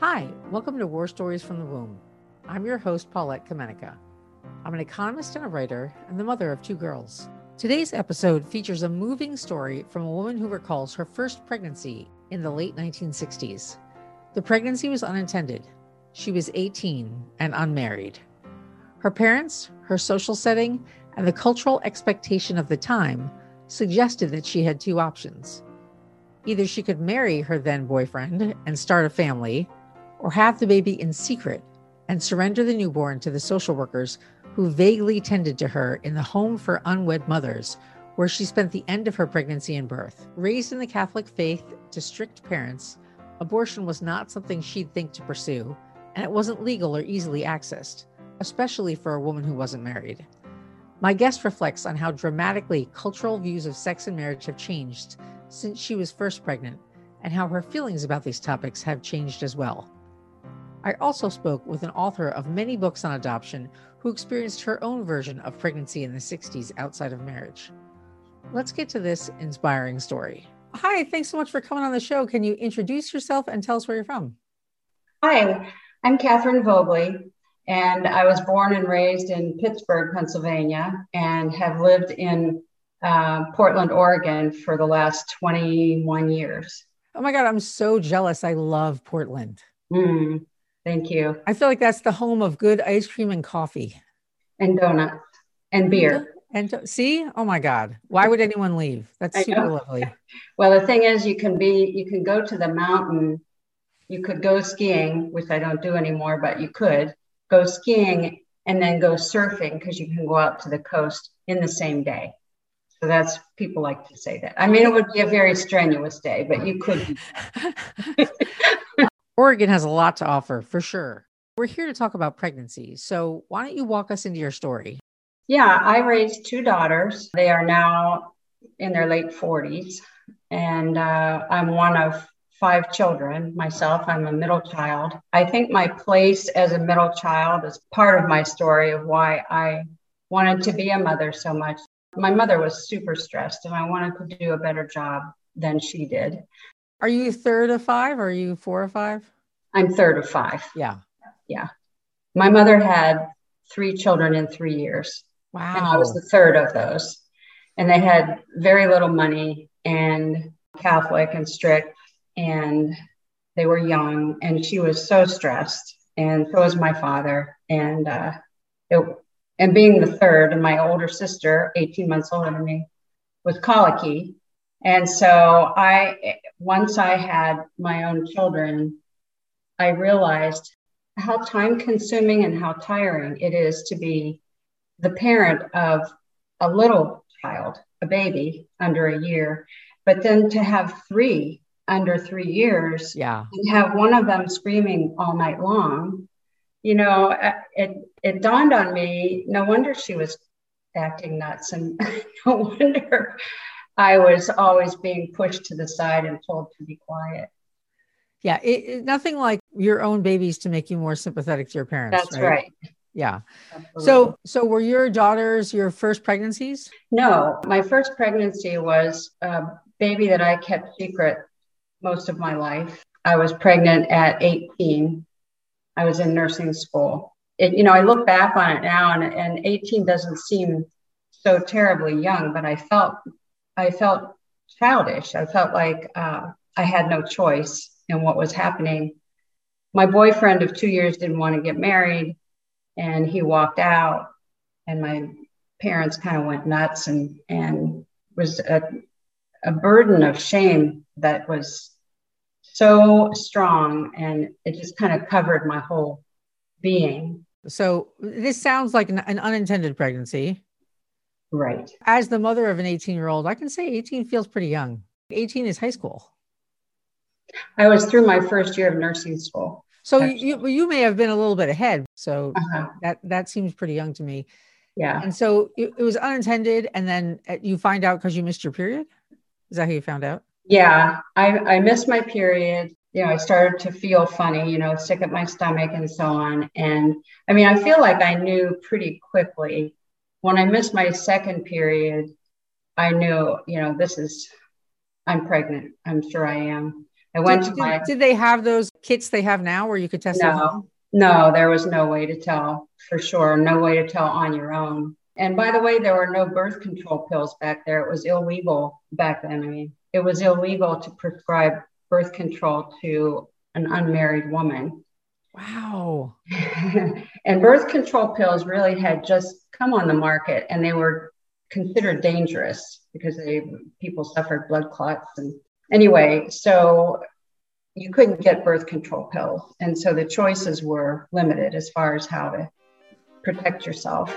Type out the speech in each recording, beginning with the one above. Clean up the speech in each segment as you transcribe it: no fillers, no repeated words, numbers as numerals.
Hi, welcome to War Stories from the Womb. I'm your host, Paulette Kamenica. I'm an economist and a writer and the mother of two girls. Today's episode features a moving story from a woman who recalls her first pregnancy in the late 1960s. The pregnancy was unintended. She was 18 and unmarried. Her parents, her social setting, and the cultural expectation of the time suggested that she had two options. Either she could marry her then boyfriend and start a family, or have the baby in secret and surrender the newborn to the social workers who vaguely tended to her in the Home for Unwed Mothers, where she spent the end of her pregnancy and birth. Raised in the Catholic faith to strict parents, abortion was not something she'd think to pursue, and it wasn't legal or easily accessed, especially for a woman who wasn't married. My guest reflects on how dramatically cultural views of sex and marriage have changed since she was first pregnant, and how her feelings about these topics have changed as well. I also spoke with an author of many books on adoption who experienced her own version of pregnancy in the 60s outside of marriage. Let's get to this inspiring story. Hi, thanks so much for coming on the show. Can you introduce yourself and tell us where you're from? Hi, I'm Catherine Vogley, and I was born and raised in Pittsburgh, Pennsylvania, and have lived in Portland, Oregon for the last 21 years. Oh my God, I'm so jealous. I love Portland. Thank you. I feel like that's the home of good ice cream and coffee. And donuts and beer. And see, oh my God, why would anyone leave? That's super lovely. Well, the thing is, you can go to the mountain. You could go skiing, which I don't do anymore, but you could go skiing and then go surfing because you can go out to the coast in the same day. So that's, people like to say that. I mean, it would be a very strenuous day, but you could. Oregon has a lot to offer, for sure. We're here to talk about pregnancy. So why don't you walk us into your story? Yeah, I raised two daughters. They are now in their late 40s. And I'm one of five children. Myself, I'm a middle child. I think my place as a middle child is part of my story of why I wanted to be a mother so much. My mother was super stressed, and I wanted to do a better job than she did. Are you third of five? Or are you four of five? I'm third of five. Yeah. My mother had three children in 3 years. Wow. And I was the third of those. And they had very little money and Catholic and strict, and they were young, and she was so stressed, and so was my father. And and being the third, and my older sister, 18 months older than me, was colicky. And so once I had my own children, I realized how time consuming and how tiring it is to be the parent of a little child, a baby under a year, but then to have three under 3 years, and have one of them screaming all night long. You know, it dawned on me, no wonder she was acting nuts, and no wonder I was always being pushed to the side and told to be quiet. Yeah. Nothing like your own babies to make you more sympathetic to your parents. That's right. Yeah. Absolutely. So were your daughters your first pregnancies? No, my first pregnancy was a baby that I kept secret most of my life. I was pregnant at 18. I was in nursing school. I look back on it now, and 18 doesn't seem so terribly young, but I felt childish. I felt like I had no choice in what was happening. My boyfriend of 2 years didn't want to get married, and he walked out, and my parents kind of went nuts, and was a burden of shame that was so strong, and it just kind of covered my whole being. So this sounds like an unintended pregnancy. Right. As the mother of an 18-year-old, I can say 18 feels pretty young. 18 is high school. I was through my first year of nursing school. So you may have been a little bit ahead. So that seems pretty young to me. Yeah. And so it was unintended. And then you find out because you missed your period? Is that how you found out? Yeah, I missed my period. You know, I started to feel funny, sick at my stomach and so on. And I mean, I feel like I knew pretty quickly. When I missed my second period, I knew, I'm pregnant. I'm sure I am. I went to my. Did they have those kits they have now where you could test? No, there was no way to tell for sure. No way to tell on your own. And by the way, there were no birth control pills back there. It was illegal back then. I mean, it was illegal to prescribe birth control to an unmarried woman. Wow. And birth control pills really had just come on the market, and they were considered dangerous because people suffered blood clots. And anyway, so you couldn't get birth control pills. And so the choices were limited as far as how to protect yourself.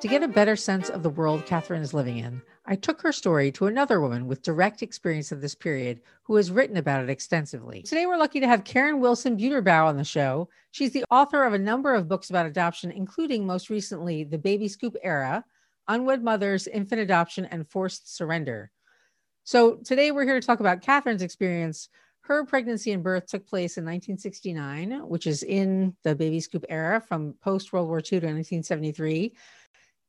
To get a better sense of the world Catherine is living in, I took her story to another woman with direct experience of this period who has written about it extensively. Today, we're lucky to have Karen Wilson Buterbaugh on the show. She's the author of a number of books about adoption, including most recently, The Baby Scoop Era, Unwed Mothers, Infant Adoption, and Forced Surrender. So today we're here to talk about Catherine's experience. Her pregnancy and birth took place in 1969, which is in the Baby Scoop Era from post-World War II to 1973.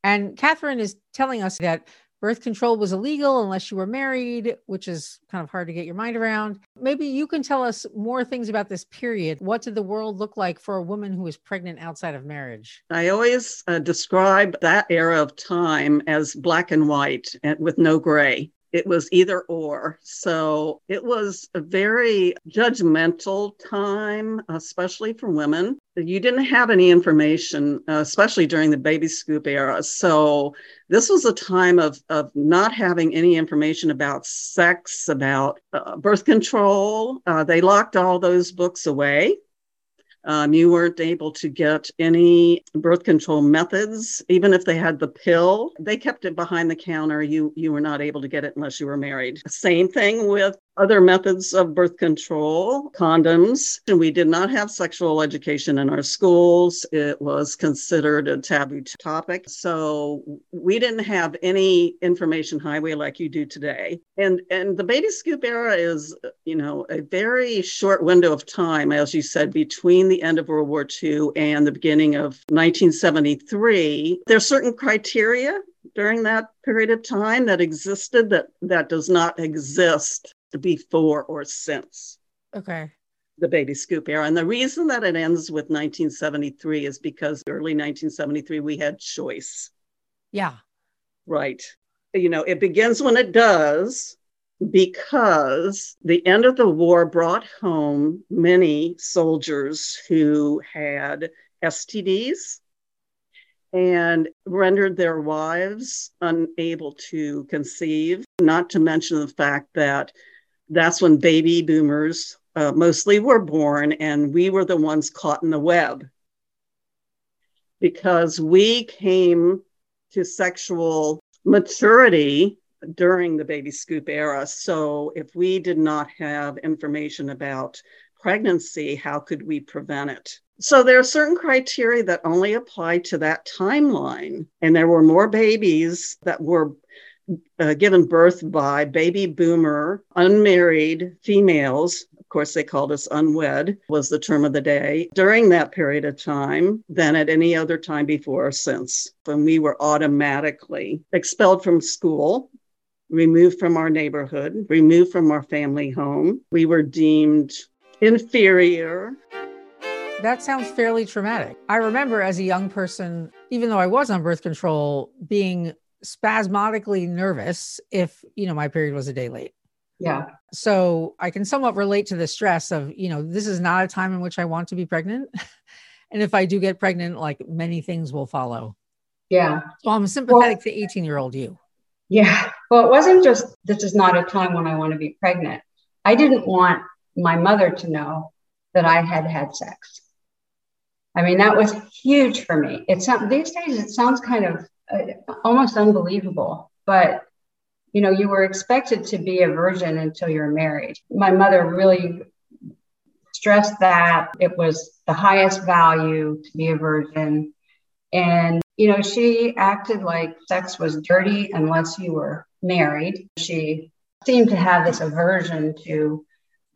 And Catherine is telling us that birth control was illegal unless you were married, which is kind of hard to get your mind around. Maybe you can tell us more things about this period. What did the world look like for a woman who was pregnant outside of marriage? I always describe that era of time as black and white and with no gray. It was either or. So it was a very judgmental time, especially for women. You didn't have any information, especially during the Baby Scoop era. So this was a time of not having any information about sex, about birth control. They locked all those books away. You weren't able to get any birth control methods, even if they had the pill. They kept it behind the counter. You were not able to get it unless you were married. Same thing with other methods of birth control, condoms. And we did not have sexual education in our schools. It was considered a taboo topic. So we didn't have any information highway like you do today. And the Baby Scoop era is, you know, a very short window of time, as you said, between the end of World War II and the beginning of 1973. There are certain criteria during that period of time that existed that does not exist before or since. Okay. The Baby Scoop era. And the reason that it ends with 1973 is because early 1973, we had choice. Yeah. Right. You know, it begins when it does, because the end of the war brought home many soldiers who had STDs and rendered their wives unable to conceive, not to mention the fact that that's when baby boomers mostly were born, and we were the ones caught in the web because we came to sexual maturity during the Baby Scoop era. So if we did not have information about pregnancy, how could we prevent it? So there are certain criteria that only apply to that timeline. And there were more babies that were given birth by baby boomer, unmarried females. Of course, they called us unwed, was the term of the day, during that period of time than at any other time before or since, when we were automatically expelled from school, removed from our neighborhood, removed from our family home. We were deemed inferior. That sounds fairly traumatic. I remember as a young person, even though I was on birth control, being spasmodically nervous if, you know, my period was a day late. Yeah. So I can somewhat relate to the stress of, you know, this is not a time in which I want to be pregnant. And if I do get pregnant, like many things will follow. Yeah. So I'm sympathetic to 18-year-old you. Yeah. Well, it wasn't just, this is not a time when I want to be pregnant. I didn't want my mother to know that I had had sex. I mean, that was huge for me. It's these days, it sounds kind of almost unbelievable, but you know, you were expected to be a virgin until you're married. My mother really stressed that it was the highest value to be a virgin. And, you know, she acted like sex was dirty unless you were married. She seemed to have this aversion to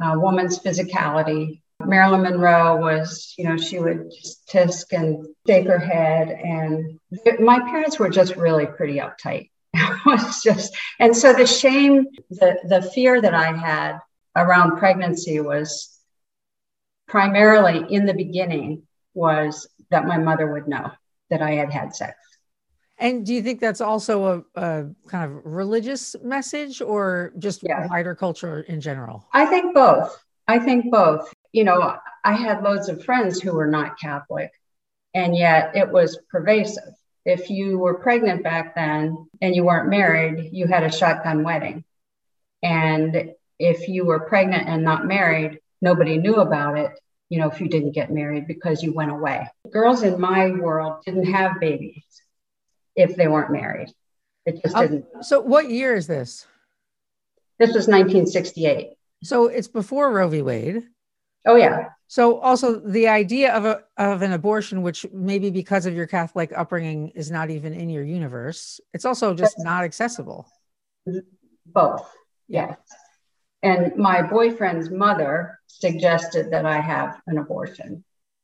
a woman's physicality. Marilyn Monroe was, you know, she would just tisk and shake her head. And my parents were just really pretty uptight. It was just, and so the shame, the fear that I had around pregnancy was primarily in the beginning was that my mother would know that I had had sex. And do you think that's also a kind of religious message or just wider culture in general? I think both. You know, I had loads of friends who were not Catholic, and yet it was pervasive. If you were pregnant back then and you weren't married, you had a shotgun wedding. And if you were pregnant and not married, nobody knew about it, you know, if you didn't get married because you went away. Girls in my world didn't have babies if they weren't married. It just didn't. So what year is this? This was 1968. So it's before Roe v. Wade. Oh, yeah. So also the idea of an abortion, which maybe because of your Catholic upbringing is not even in your universe, it's also just not accessible. Both, yes. And my boyfriend's mother suggested that I have an abortion.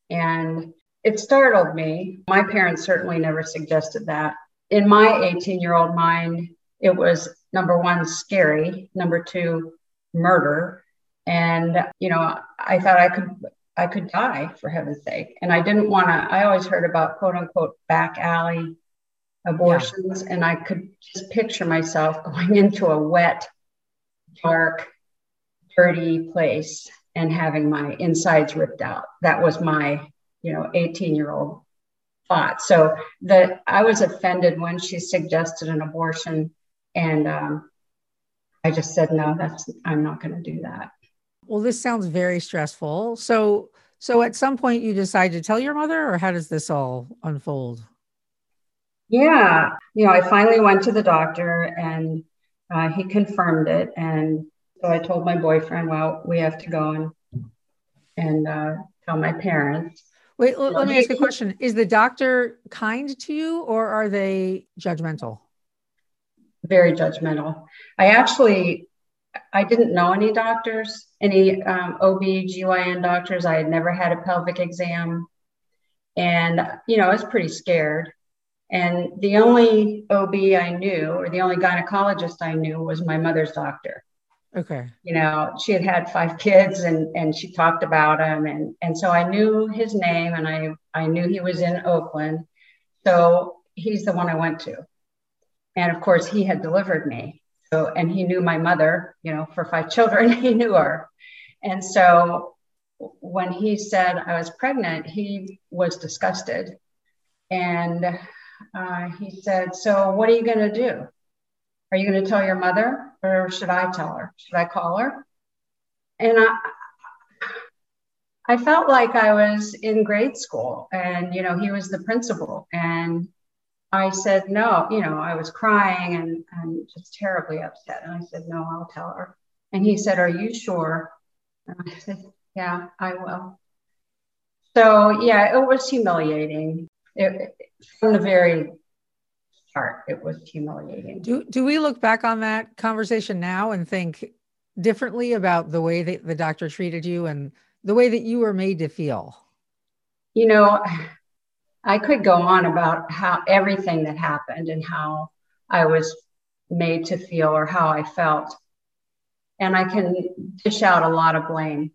And it startled me. My parents certainly never suggested that. In my 18-year-old mind, it was 1, scary, 2, murder. And, you know, I thought I could die, for heaven's sake. And I didn't want to, I always heard about quote unquote back alley abortions. Yeah. And I could just picture myself going into a wet, dark, dirty place and having my insides ripped out. That was my, you know, 18-year-old thought. So that I was offended when she suggested an abortion. And I just said, no, I'm not going to do that. Well, this sounds very stressful. So at some point you decide to tell your mother, or how does this all unfold? Yeah. You know, I finally went to the doctor and he confirmed it. And so I told my boyfriend, well, we have to go and tell my parents. Wait, let me ask a question. Is the doctor kind to you, or are they judgmental? Very judgmental. I didn't know any doctors, any OB/GYN doctors. I had never had a pelvic exam. And, you know, I was pretty scared. And the only OB I knew, or the only gynecologist I knew, was my mother's doctor. Okay. You know, she had had 5 kids and she talked about him. And so I knew his name, and I knew he was in Oakland. So he's the one I went to. And of course he had delivered me. So, and he knew my mother, you know, for 5 children, he knew her. And so when he said I was pregnant, he was disgusted. And he said, so what are you going to do? Are you going to tell your mother, or should I tell her? Should I call her? And I felt like I was in grade school, and, you know, he was the principal, and I said, no, you know, I was crying and just terribly upset. And I said, no, I'll tell her. And he said, are you sure? And I said, yeah, I will. So yeah, it was humiliating. From the very start, it was humiliating. Do we look back on that conversation now and think differently about the way that the doctor treated you and the way that you were made to feel? You know, I could go on about how everything that happened and how I was made to feel or how I felt. And I can dish out a lot of blame,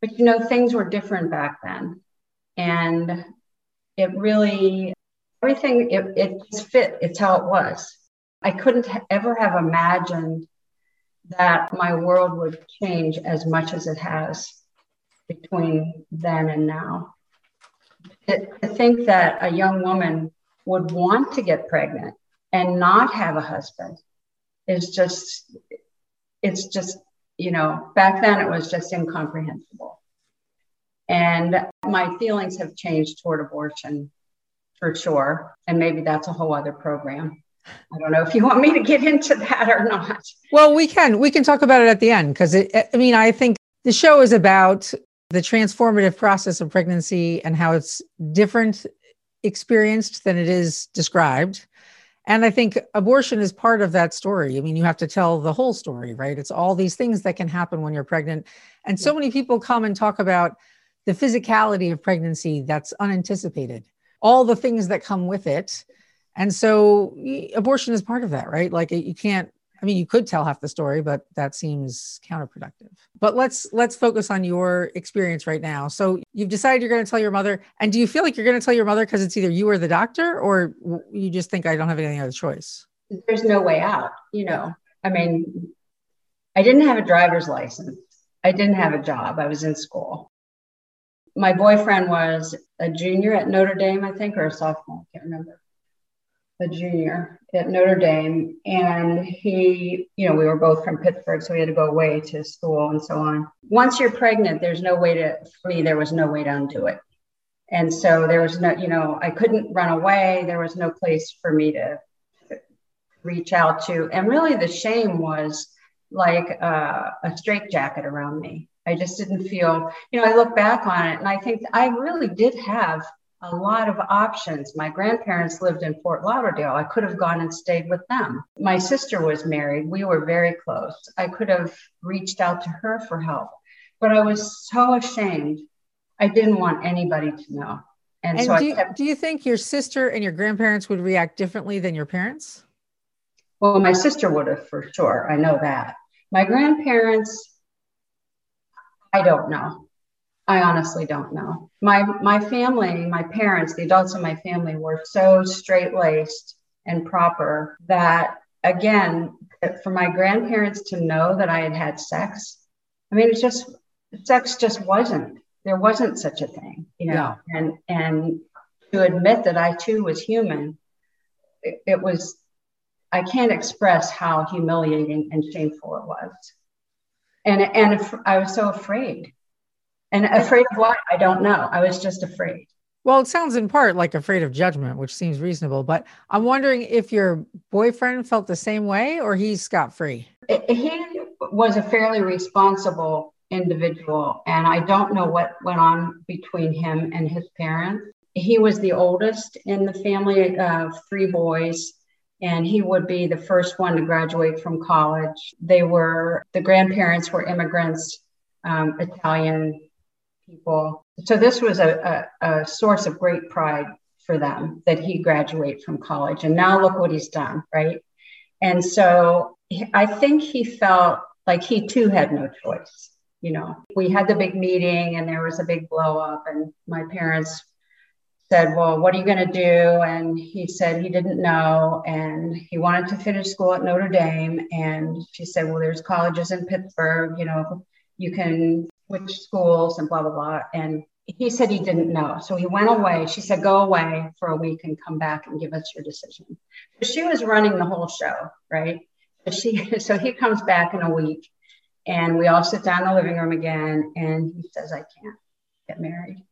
but you know, things were different back then. And it really, everything, it just fit. It's how it was. I couldn't ever have imagined that my world would change as much as it has between then and now. To think that a young woman would want to get pregnant and not have a husband is just, it's just, you know, back then it was just incomprehensible. And my feelings have changed toward abortion for sure. And maybe that's a whole other program. I don't know if you want me to get into that or not. Well, we can talk about it at the end. Cause I think the show is about the transformative process of pregnancy and how it's different experienced than it is described. And I think abortion is part of that story. I mean, you have to tell the whole story, right? It's all these things that can happen when you're pregnant. And so many people come and talk about the physicality of pregnancy that's unanticipated, all the things that come with it. And so abortion is part of that, right? Like you can't I mean, you could tell half the story, but that seems counterproductive. But let's focus on your experience right now. So you've decided you're going to tell your mother. And do you feel like you're going to tell your mother because it's either you or the doctor, or you just think I don't have any other choice? There's no way out. You know, I mean, I didn't have a driver's license. I didn't have a job. I was in school. My boyfriend was a junior at Notre Dame, I think, or a sophomore. I can't remember. A junior at Notre Dame. And he, you know, we were both from Pittsburgh, so we had to go away to school and so on. Once you're pregnant, there's no way to, for me, there was no way to undo it. And so there was no, you know, I couldn't run away. There was no place for me to reach out to. And really the shame was like a straitjacket around me. I just didn't feel, you know, I look back on it and I think I really did have a lot of options. My grandparents lived in Fort Lauderdale. I could have gone and stayed with them. My sister was married. We were very close. I could have reached out to her for help, but I was so ashamed. I didn't want anybody to know. And so do you think your sister and your grandparents would react differently than your parents? Well, my sister would have for sure. I know that. My grandparents, I don't know. I honestly don't know. My family, my parents, the adults in my family were so straight-laced and proper that, again, for my grandparents to know that I had had sex, I mean, it's just, sex just wasn't, there wasn't such a thing, you know, yeah. And to admit that I too was human, it was, I can't express how humiliating and shameful it was. And I was so afraid. And afraid of what? I don't know. I was just afraid. Well, it sounds in part like afraid of judgment, which seems reasonable, but I'm wondering if your boyfriend felt the same way or he's scot-free. He was a fairly responsible individual, and I don't know what went on between him and his parents. He was the oldest in the family of three boys, and he would be the first one to graduate from college. The grandparents were immigrants, Italian people. So this was a source of great pride for them that he graduated from college. And now look what he's done, right? And so I think he felt like he too had no choice. You know, we had the big meeting and there was a big blow up and my parents said, well, what are you going to do? And he said he didn't know. And he wanted to finish school at Notre Dame. And she said, well, there's colleges in Pittsburgh, you know, you can switch schools and blah, blah, blah. And he said he didn't know. So he went away. She said, go away for a week and come back and give us your decision. But she was running the whole show, right? So he comes back in a week and we all sit down in the living room again. And he says, I can't get married.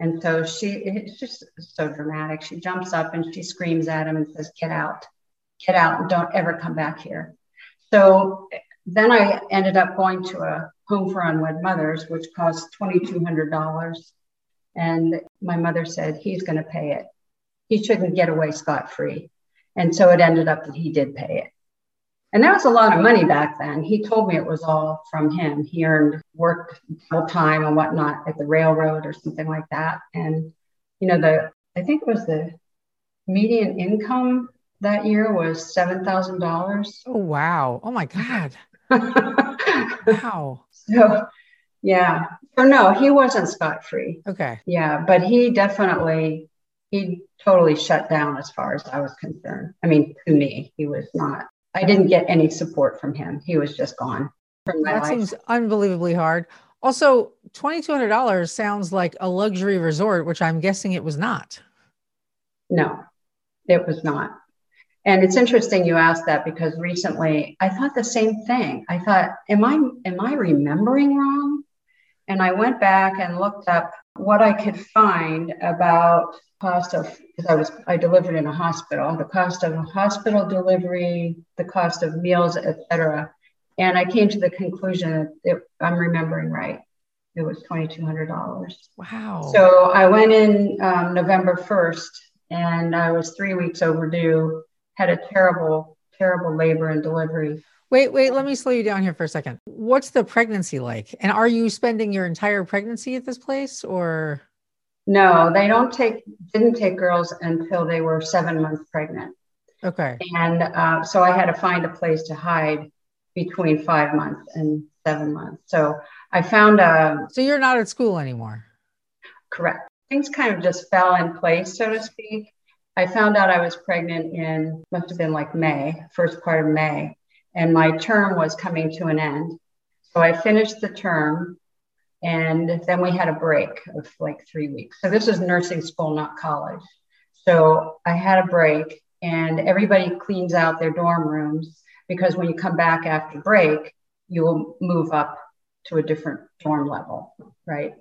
And so it's just so dramatic. She jumps up and she screams at him and says, get out and don't ever come back here. So then I ended up going to a home for unwed mothers, which cost $2,200. And my mother said, he's going to pay it. He shouldn't get away scot-free. And so it ended up that he did pay it. And that was a lot of money back then. He told me it was all from him. He worked full time and whatnot at the railroad or something like that. And, you know, I think it was the median income that year was $7,000. Oh, wow. Oh my God. Wow. So, yeah. So no, he wasn't scot-free. Okay. Yeah. But he totally shut down as far as I was concerned. I mean, to me, he was not. I didn't get any support from him. He was just gone from my life. That seems unbelievably hard. Also, $2,200 sounds like a luxury resort, which I'm guessing it was not. No, it was not. And it's interesting you asked that because recently I thought the same thing. I thought, am I remembering wrong? And I went back and looked up what I could find about cost of, because I delivered in a hospital, the cost of a hospital delivery, the cost of meals, etc. And I came to the conclusion that I'm remembering right. It was $2,200. Wow. So I went in November 1st and I was 3 weeks overdue, had a terrible, terrible labor and delivery. Wait, let me slow you down here for a second. What's the pregnancy like? And are you spending your entire pregnancy at this place or? No, they didn't take girls until they were 7 months pregnant. Okay. And so I had to find a place to hide between 5 months and 7 months. So I found a... So you're not at school anymore. Correct. Things kind of just fell in place, so to speak. I found out I was pregnant in, must have been like May, first part of May. And my term was coming to an end. So I finished the term. And then we had a break of like 3 weeks. So this is nursing school, not college. So I had a break, and everybody cleans out their dorm rooms, because when you come back after break, you will move up to a different dorm level, right?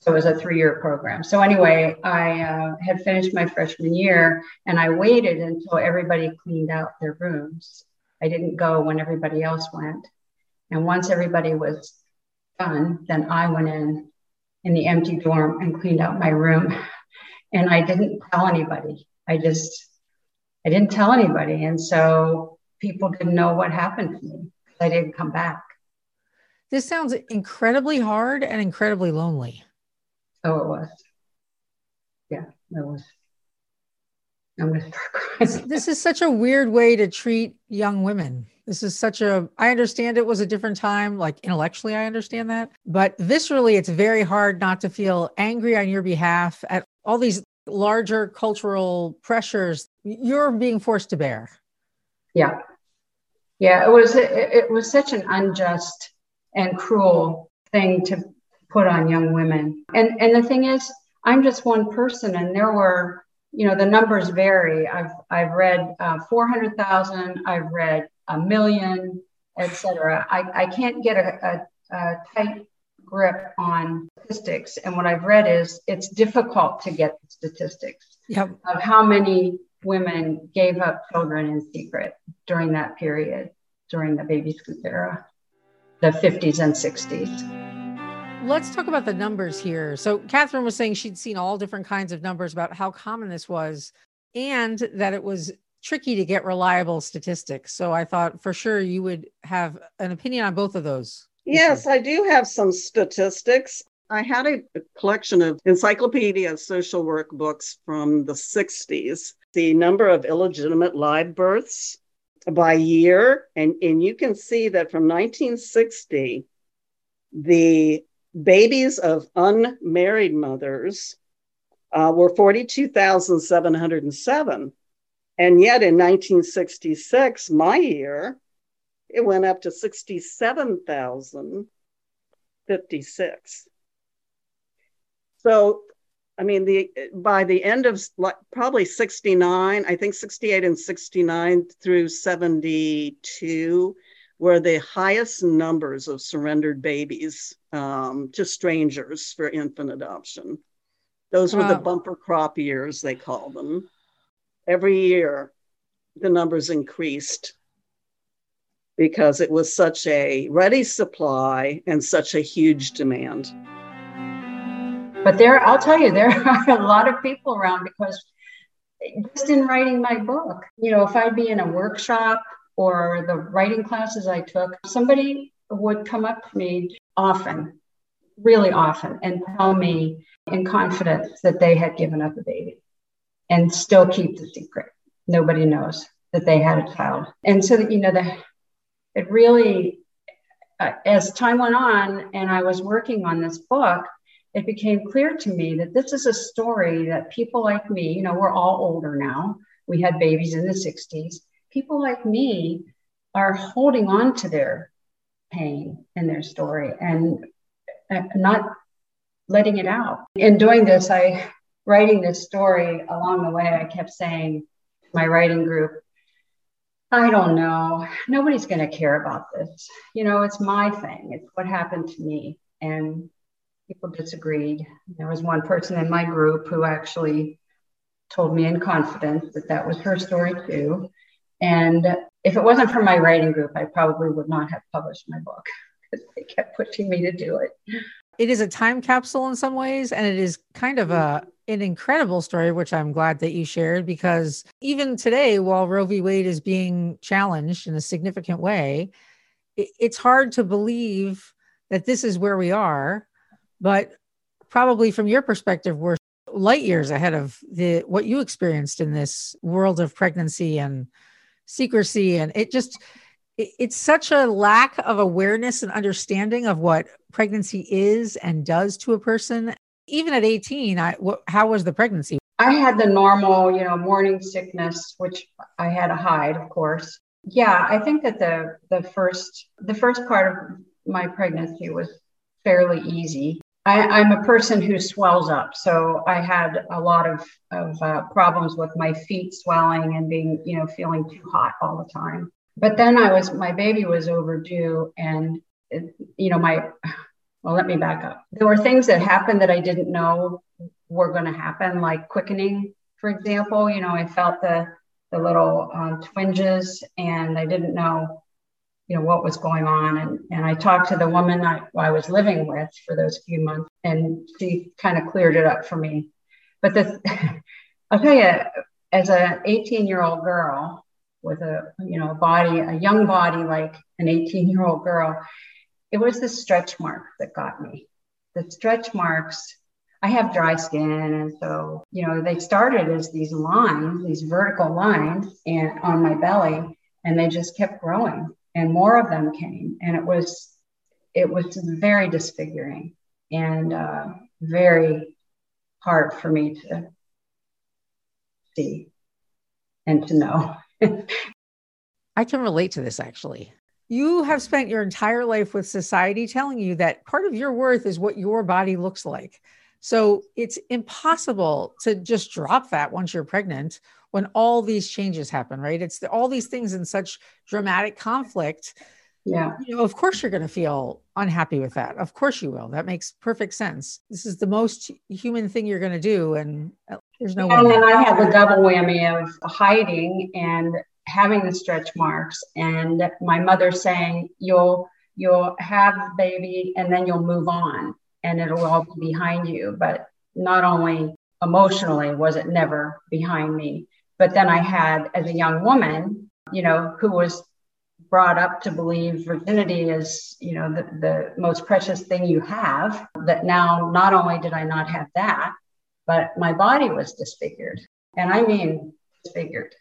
So it was a 3-year program. So anyway, I had finished my freshman year, and I waited until everybody cleaned out their rooms. I didn't go when everybody else went. And once everybody was done, then I went in the empty dorm and cleaned out my room. And I didn't tell anybody. I didn't tell anybody. And so people didn't know what happened to me. I didn't come back. This sounds incredibly hard and incredibly lonely. Oh, it was. Yeah, it was. I'm going to start crying. This is such a weird way to treat young women. This is such a, I understand it was a different time, like intellectually, I understand that, but viscerally, it's very hard not to feel angry on your behalf at all these larger cultural pressures you're being forced to bear. Yeah. Yeah. It was such an unjust and cruel thing to put on young women. And the thing is, I'm just one person, and there were, you know, the numbers vary. I've read 400,000. I've read 1 million, etc. I can't get a tight grip on statistics. And what I've read is it's difficult to get the statistics of how many women gave up children in secret during that period, during the baby scoop era, the 50s and 60s. Let's talk about the numbers here. So Catherine was saying she'd seen all different kinds of numbers about how common this was, and that it was tricky to get reliable statistics. So I thought for sure you would have an opinion on both of those. Yes, I do have some statistics. I had a collection of Encyclopedia of Social Work books from the 60s, the number of illegitimate live births by year. And you can see that from 1960, the babies of unmarried mothers were 42,707. And yet in 1966, my year, it went up to 67,056. So, I mean, by the end of probably 69, I think 68 and 69 through 72 were the highest numbers of surrendered babies to strangers for infant adoption. Those were the bumper crop years, they call them. Every year, the numbers increased because it was such a ready supply and such a huge demand. But I'll tell you, there are a lot of people around, because just in writing my book, you know, if I'd be in a workshop or the writing classes I took, somebody would come up to me often, really often, and tell me in confidence that they had given up a baby and still keep the secret. Nobody knows that they had a child. And so that, you know, it really, as time went on and I was working on this book, it became clear to me that this is a story that people like me, you know, we're all older now. We had babies in the 60s. People like me are holding on to their pain and their story and not letting it out. In doing this, writing this story along the way, I kept saying to my writing group, I don't know, nobody's going to care about this. You know, it's my thing. It's what happened to me. And people disagreed. There was one person in my group who actually told me in confidence that that was her story too. And if it wasn't for my writing group, I probably would not have published my book, because they kept pushing me to do it. It is a time capsule in some ways, and it is kind of an incredible story, which I'm glad that you shared, because even today, while Roe v. Wade is being challenged in a significant way, it's hard to believe that this is where we are. But probably from your perspective, we're light years ahead of what you experienced in this world of pregnancy and secrecy. And it just, it's such a lack of awareness and understanding of what pregnancy is and does to a person. Even at 18, how was the pregnancy? I had the normal, morning sickness, which I had to hide, of course. Yeah, I think that the first part of my pregnancy was fairly easy. I'm a person who swells up, so I had a lot of problems with my feet swelling and being, feeling too hot all the time. But then my baby was overdue, and let me back up. There were things that happened that I didn't know were going to happen, like quickening, for example. I felt the little twinges, and I didn't know, what was going on. And I talked to the woman I was living with for those few months, and she kind of cleared it up for me. But I'll tell you, as an 18-year-old girl with a young body like an 18-year-old girl, it was the stretch marks that got me. The stretch marks. I have dry skin, and so they started as these lines, these vertical lines, and on my belly, and they just kept growing, and more of them came, and it was very disfiguring and very hard for me to see and to know. I can relate to this, actually. You have spent your entire life with society telling you that part of your worth is what your body looks like. So it's impossible to just drop that once you're pregnant, when all these changes happen, right? It's all these things in such dramatic conflict. Yeah. Of course you're going to feel unhappy with that. Of course you will. That makes perfect sense. This is the most human thing you're going to do. And there's no way. And then I had the double whammy of hiding and having the stretch marks, and my mother saying, you'll have the baby and then you'll move on, and it'll all be behind you. But not only emotionally was it never behind me, but then I had, as a young woman, who was brought up to believe virginity is, the most precious thing you have, that now not only did I not have that, but my body was disfigured. And I mean disfigured.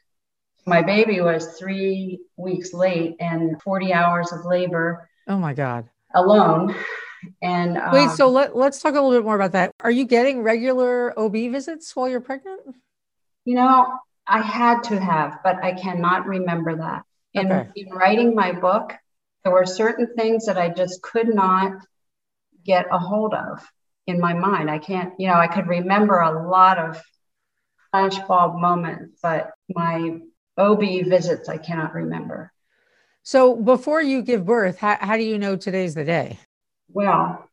My baby was 3 weeks late and 40 hours of labor. Oh my God. Alone. And wait, so let's talk a little bit more about that. Are you getting regular OB visits while you're pregnant? I had to have, but I cannot remember that. Okay. In writing my book, there were certain things that I just could not get a hold of in my mind. I can't, I could remember a lot of flashbulb moments, but my OB visits, I cannot remember. So before you give birth, how do you know today's the day? Well,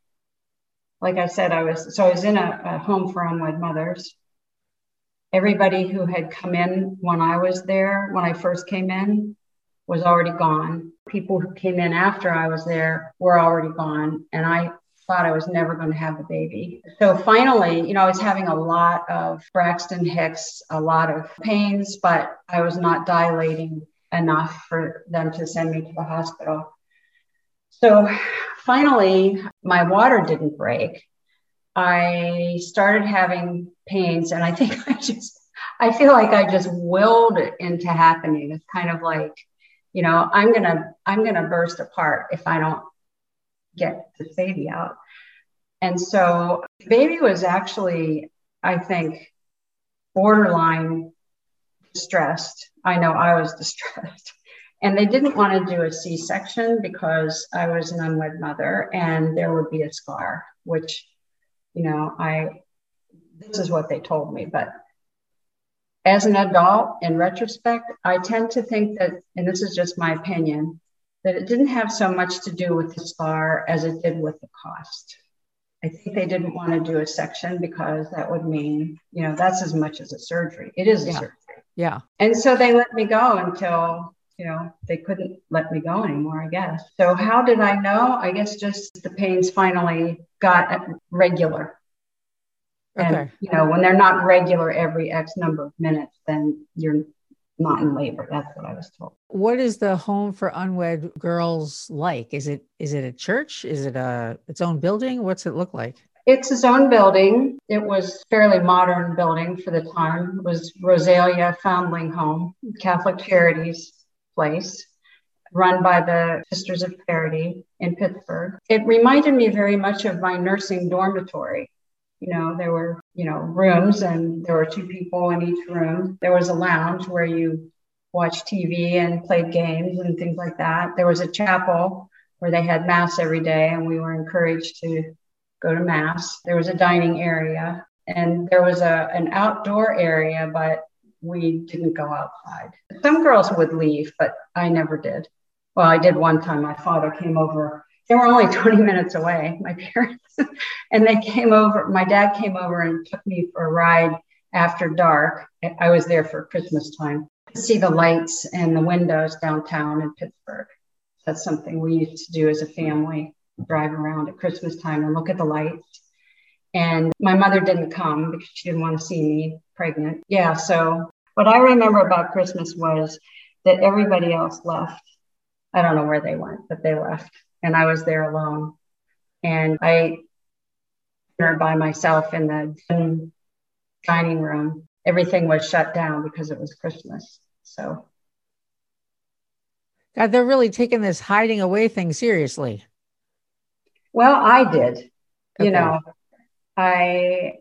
like I said, I was in a home for Unwed Mothers. Everybody who had come in when I first came in, was already gone. People who came in after I was there were already gone. And I thought I was never going to have a baby. So finally, I was having a lot of Braxton Hicks, a lot of pains, but I was not dilating enough for them to send me to the hospital. So finally, my water didn't break. I started having pains, and I think I feel like I just willed it into happening. It's kind of like, I'm gonna burst apart if I don't get this baby out. And so the baby was actually, I think, borderline distressed. I know I was distressed. And they didn't want to do a C-section because I was an unwed mother and there would be a scar, which, this is what they told me. But as an adult, in retrospect, I tend to think that, and this is just my opinion, that it didn't have so much to do with the scar as it did with the cost. I think they didn't want to do a section because that would mean, that's as much as a surgery. It is a surgery. Yeah. And so they let me go until... they couldn't let me go anymore, I guess. So how did I know? I guess just the pains finally got regular. And, okay. When they're not regular every X number of minutes, then you're not in labor. That's what I was told. What is the home for unwed girls like? Is it a church? Is it its own building? What's it look like? It's its own building. It was fairly modern building for the time. It was Rosalia Foundling Home, Catholic Charities place, run by the Sisters of Charity in Pittsburgh. It reminded me very much of my nursing dormitory. You know, there were, you know, rooms, and there were two people in each room. There was a lounge where you watched TV and played games and things like that. There was a chapel where they had mass every day, and we were encouraged to go to mass. There was a dining area, and there was an outdoor area, but we didn't go outside. Some girls would leave, but I never did. Well, I did one time. My father came over. They were only 20 minutes away, my parents, and they came over. My dad came over and took me for a ride after dark. I was there for Christmas time to see the lights and the windows downtown in Pittsburgh. That's something we used to do as a family, drive around at Christmas time and look at the lights. And my mother didn't come because she didn't want to see me pregnant. Yeah, so what I remember about Christmas was that everybody else left. I don't know where they went, but they left. And I was there alone. And I ate dinner by myself in the dining room. Everything was shut down because it was Christmas. So God, they're really taking this hiding away thing seriously. Well, I did. Okay. You know, I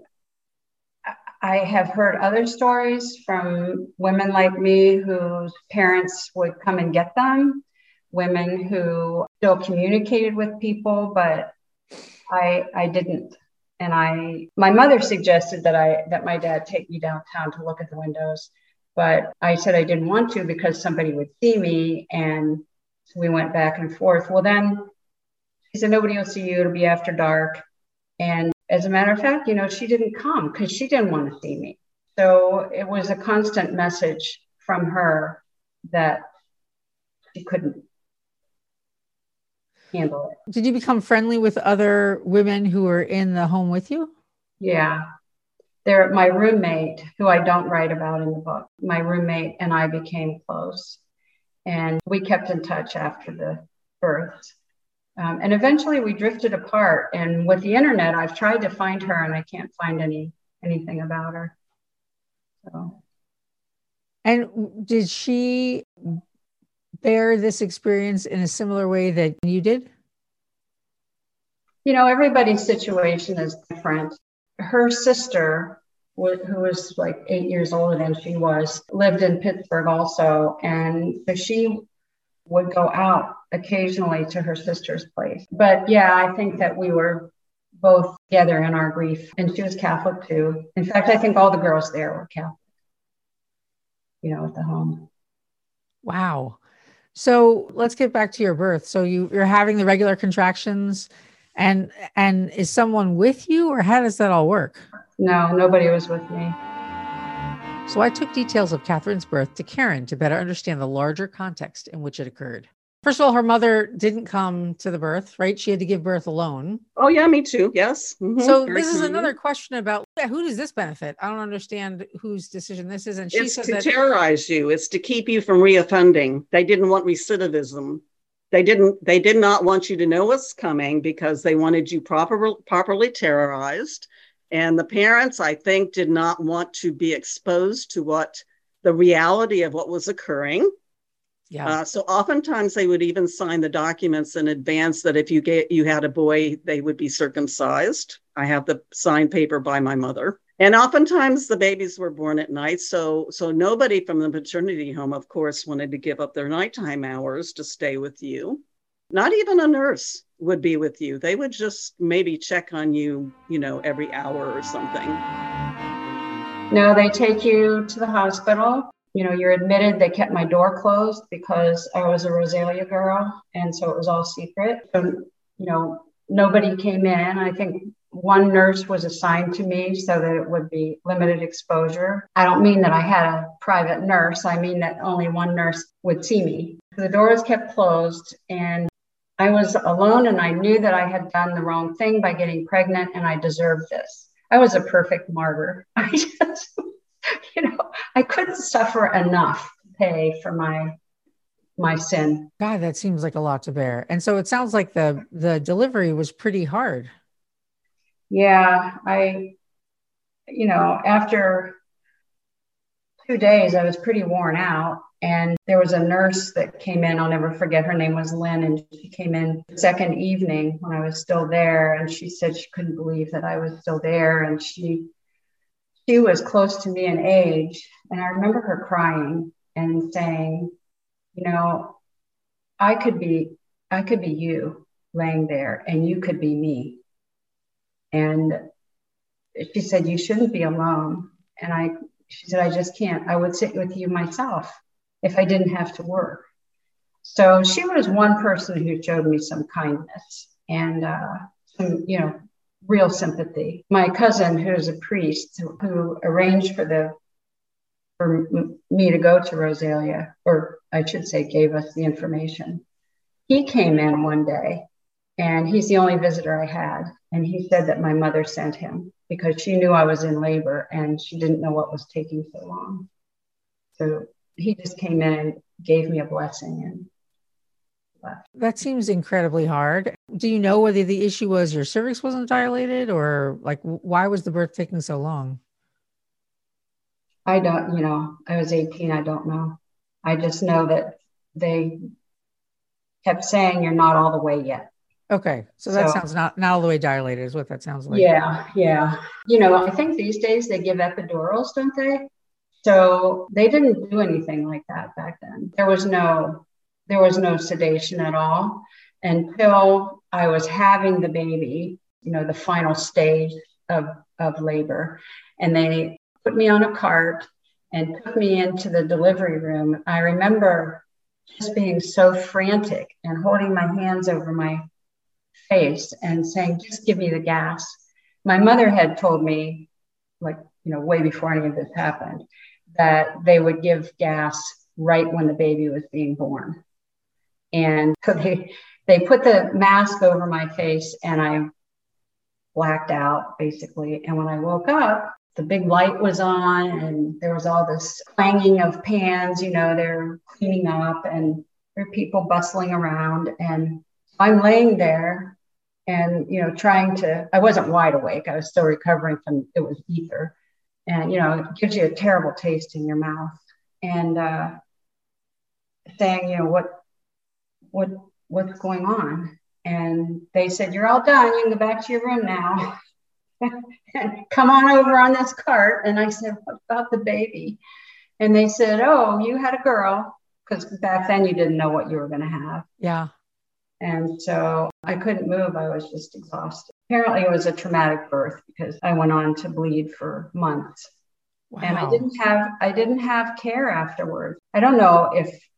have heard other stories from women like me whose parents would come and get them, women who still communicated with people, but I didn't. And my mother suggested that my dad take me downtown to look at the windows, but I said I didn't want to because somebody would see me. And so we went back and forth. Well, then she said, nobody will see you. It'll be after dark. And as a matter of fact, you know, she didn't come because she didn't want to see me. So it was a constant message from her that she couldn't handle it. Did you become friendly with other women who were in the home with you? Yeah. They're my roommate, who I don't write about in the book. My roommate and I became close, and we kept in touch after the birth. And eventually we drifted apart. And with the internet, I've tried to find her, and I can't find anything about her. So. And did she bear this experience in a similar way that you did? You know, everybody's situation is different. Her sister, who was like 8 years older than she was, lived in Pittsburgh also. And so she would go out occasionally to her sister's place. But yeah, I think that we were both together in our grief. And she was Catholic too. In fact, I think all the girls there were Catholic, you know, at the home. Wow. So let's get back to your birth. So you're having the regular contractions. And is someone with you, or how does that all work? No, nobody was with me. So I took details of Catherine's birth to Karen to better understand the larger context in which it occurred. First of all, her mother didn't come to the birth, right? She had to give birth alone. Oh yeah, me too. Yes. Mm-hmm. So this is another question about who does this benefit? I don't understand whose decision this is. And she said that it's to terrorize you. It's to keep you from reoffending. They didn't want recidivism. They did not want you to know what's coming because they wanted you properly terrorized. And the parents, I think, did not want to be exposed to the reality of what was occurring. Yeah. So oftentimes they would even sign the documents in advance that if you had a boy, they would be circumcised. I have the signed paper by my mother. And oftentimes the babies were born at night. So nobody from the maternity home, of course, wanted to give up their nighttime hours to stay with you. Not even a nurse would be with you. They would just maybe check on you, you know, every hour or something. No, they take you to the hospital. You know, you're admitted. They kept my door closed because I was a Rosalia girl. And so it was all secret. So, you know, nobody came in. I think one nurse was assigned to me so that it would be limited exposure. I don't mean that I had a private nurse. I mean that only one nurse would see me. The door was kept closed and I was alone, and I knew that I had done the wrong thing by getting pregnant, and I deserved this. I was a perfect martyr. I just, you know, I couldn't suffer enough to pay for my sin. God, that seems like a lot to bear. And so it sounds like the delivery was pretty hard. Yeah, I you know, after 2 days, I was pretty worn out. And there was a nurse that came in, I'll never forget, her name was Lynn, and she came in the second evening when I was still there, and she said she couldn't believe that I was still there. And she was close to me in age, and I remember her crying and saying, you know, I could be you laying there, and you could be me. And she said, you shouldn't be alone. And she said, I just can't. I would sit with you myself if I didn't have to work. So she was one person who showed me some kindness and some, you know, real sympathy. My cousin, who's a priest, who arranged for me to go to Rosalia, or I should say gave us the information. He came in one day, and he's the only visitor I had. And he said that my mother sent him because she knew I was in labor and she didn't know what was taking so long. So he just came in and gave me a blessing and left. That seems incredibly hard. Do you know whether the issue was your cervix wasn't dilated, or like, why was the birth taking so long? I don't, you know, I was 18. I don't know. I just know that they kept saying you're not all the way yet. Okay. So that sounds not all the way dilated is what that sounds like. Yeah. Yeah. You know, I think these days they give epidurals, don't they? So they didn't do anything like that back then. There was no sedation at all until I was having the baby, you know, the final stage of labor. And they put me on a cart and took me into the delivery room. I remember just being so frantic and holding my hands over my face and saying, just give me the gas. My mother had told me, like, you know, way before any of this happened, that they would give gas right when the baby was being born. And so they put the mask over my face and I blacked out basically. And when I woke up, the big light was on and there was all this clanging of pans, you know, they're cleaning up and there are people bustling around, and I'm laying there and, you know, I wasn't wide awake. I was still recovering from, it was ether. And, you know, it gives you a terrible taste in your mouth. And saying, you know, what's going on? And they said, you're all done. You can go back to your room now. And come on over on this cart. And I said, what about the baby? And they said, oh, you had a girl. Because back then you didn't know what you were going to have. Yeah. And so I couldn't move. I was just exhausted. Apparently it was a traumatic birth because I went on to bleed for months. Wow. And I didn't have care afterwards. I don't know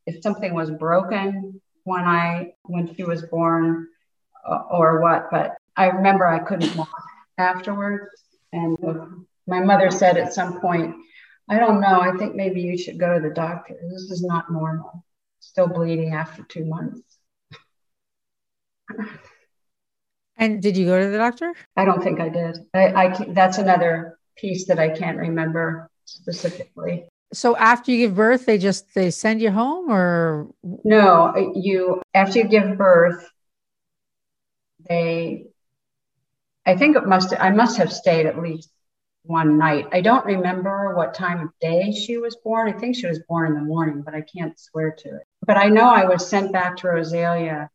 if something was broken when she was born or what, but I remember I couldn't walk afterwards. And my mother said at some point, I don't know, I think maybe you should go to the doctor. This is not normal. Still bleeding after 2 months. And did you go to the doctor? I don't think I did. That's another piece that I can't remember specifically. So after you give birth, they send you home, or? No, after you give birth, I must have stayed at least one night. I don't remember what time of day she was born. I think she was born in the morning, but I can't swear to it. But I know I was sent back to Rosalia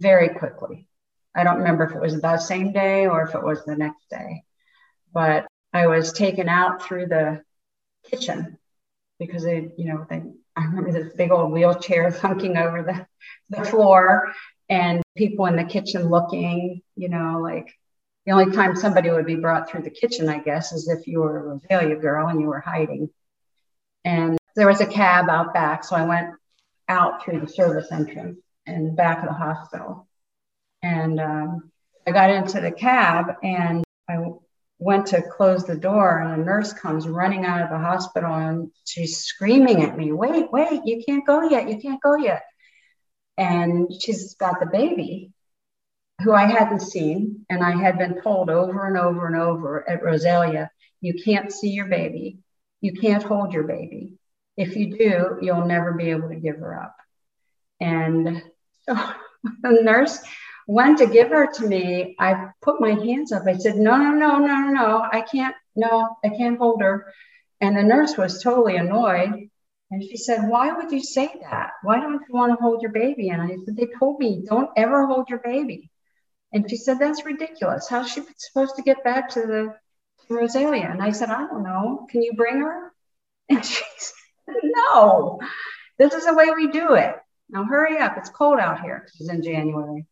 very quickly. I don't remember if it was that same day or if it was the next day, but I was taken out through the kitchen because I remember this big old wheelchair thunking over the floor and people in the kitchen looking, you know, like the only time somebody would be brought through the kitchen, I guess, is if you were a Rosalia girl and you were hiding. And there was a cab out back. So I went out through the service entrance and back of the hospital. And I got into the cab and I went to close the door, and a nurse comes running out of the hospital and she's screaming at me, wait, you can't go yet. You can't go yet. And she's got the baby who I hadn't seen. And I had been told over and over and over at Rosalia, you can't see your baby. You can't hold your baby. If you do, you'll never be able to give her up. And so the nurse went to give her to me. I put my hands up. I said, no, I can't no, I can't hold her. And the nurse was totally annoyed. And she said, why would you say that? Why don't you want to hold your baby? And I said, they told me, don't ever hold your baby. And she said, that's ridiculous. How's she supposed to get back to the Rosalia? And I said, I don't know. Can you bring her? And she said, no, this is the way we do it. Now hurry up. It's cold out here. She's in January.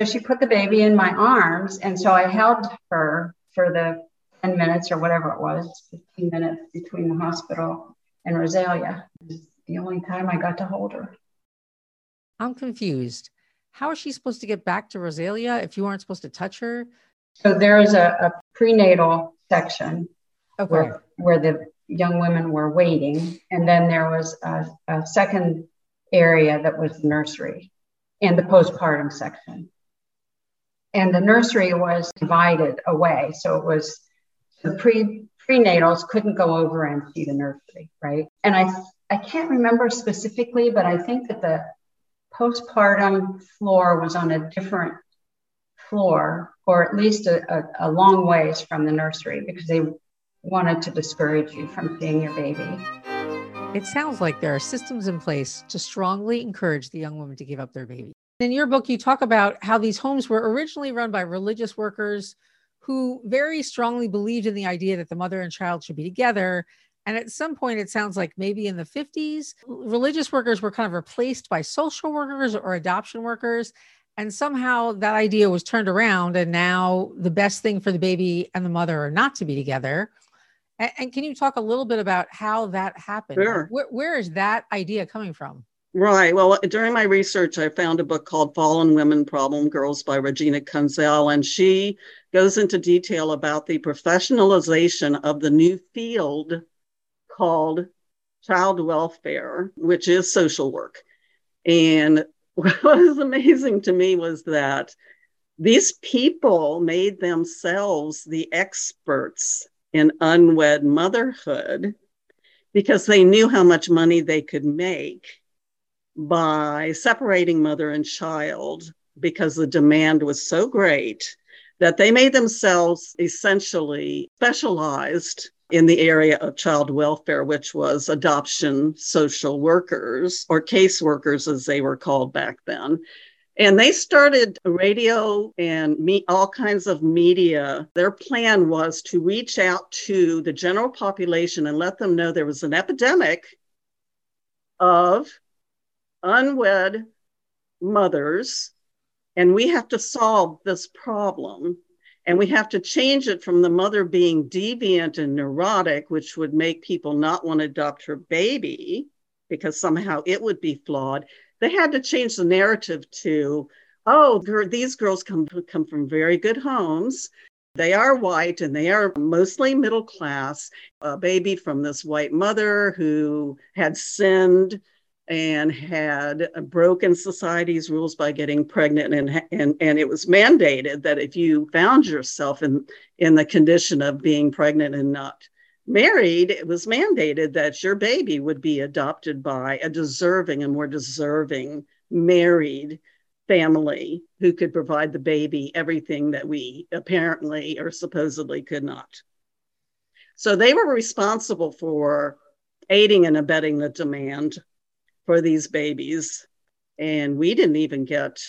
So she put the baby in my arms. And so I held her for the 10 minutes or whatever it was, 15 minutes between the hospital and Rosalia. It's the only time I got to hold her. I'm confused. How is she supposed to get back to Rosalia if you aren't supposed to touch her? So there is a prenatal section, okay, where the young women were waiting. And then there was a second area that was the nursery and the postpartum section. And the nursery was divided away. So it was the prenatals couldn't go over and see the nursery, right? And I can't remember specifically, but I think that the postpartum floor was on a different floor, or at least a long ways from the nursery, because they wanted to discourage you from seeing your baby. It sounds like there are systems in place to strongly encourage the young woman to give up their baby. In your book, you talk about how these homes were originally run by religious workers who very strongly believed in the idea that the mother and child should be together. And at some point, it sounds like maybe in the 50s, religious workers were kind of replaced by social workers or adoption workers. And somehow that idea was turned around. And now the best thing for the baby and the mother are not to be together. And can you talk a little bit about how that happened? Sure. Where is that idea coming from? Right. Well, during my research, I found a book called Fallen Women, Problem Girls by Regina Kunzel, and she goes into detail about the professionalization of the new field called child welfare, which is social work. And what was amazing to me was that these people made themselves the experts in unwed motherhood because they knew how much money they could make by separating mother and child, because the demand was so great that they made themselves essentially specialized in the area of child welfare, which was adoption social workers, or caseworkers as they were called back then. And they started radio and all kinds of media. Their plan was to reach out to the general population and let them know there was an epidemic of unwed mothers, and we have to solve this problem, and we have to change it from the mother being deviant and neurotic, which would make people not want to adopt her baby because somehow it would be flawed. They had to change the narrative to, oh, these girls come from very good homes. They are white and they are mostly middle class. A baby from this white mother who had sinned and had broken society's rules by getting pregnant. And it was mandated that if you found yourself in the condition of being pregnant and not married, it was mandated that your baby would be adopted by a more deserving married family who could provide the baby everything that we apparently or supposedly could not. So they were responsible for aiding and abetting the demand for these babies. And we didn't even get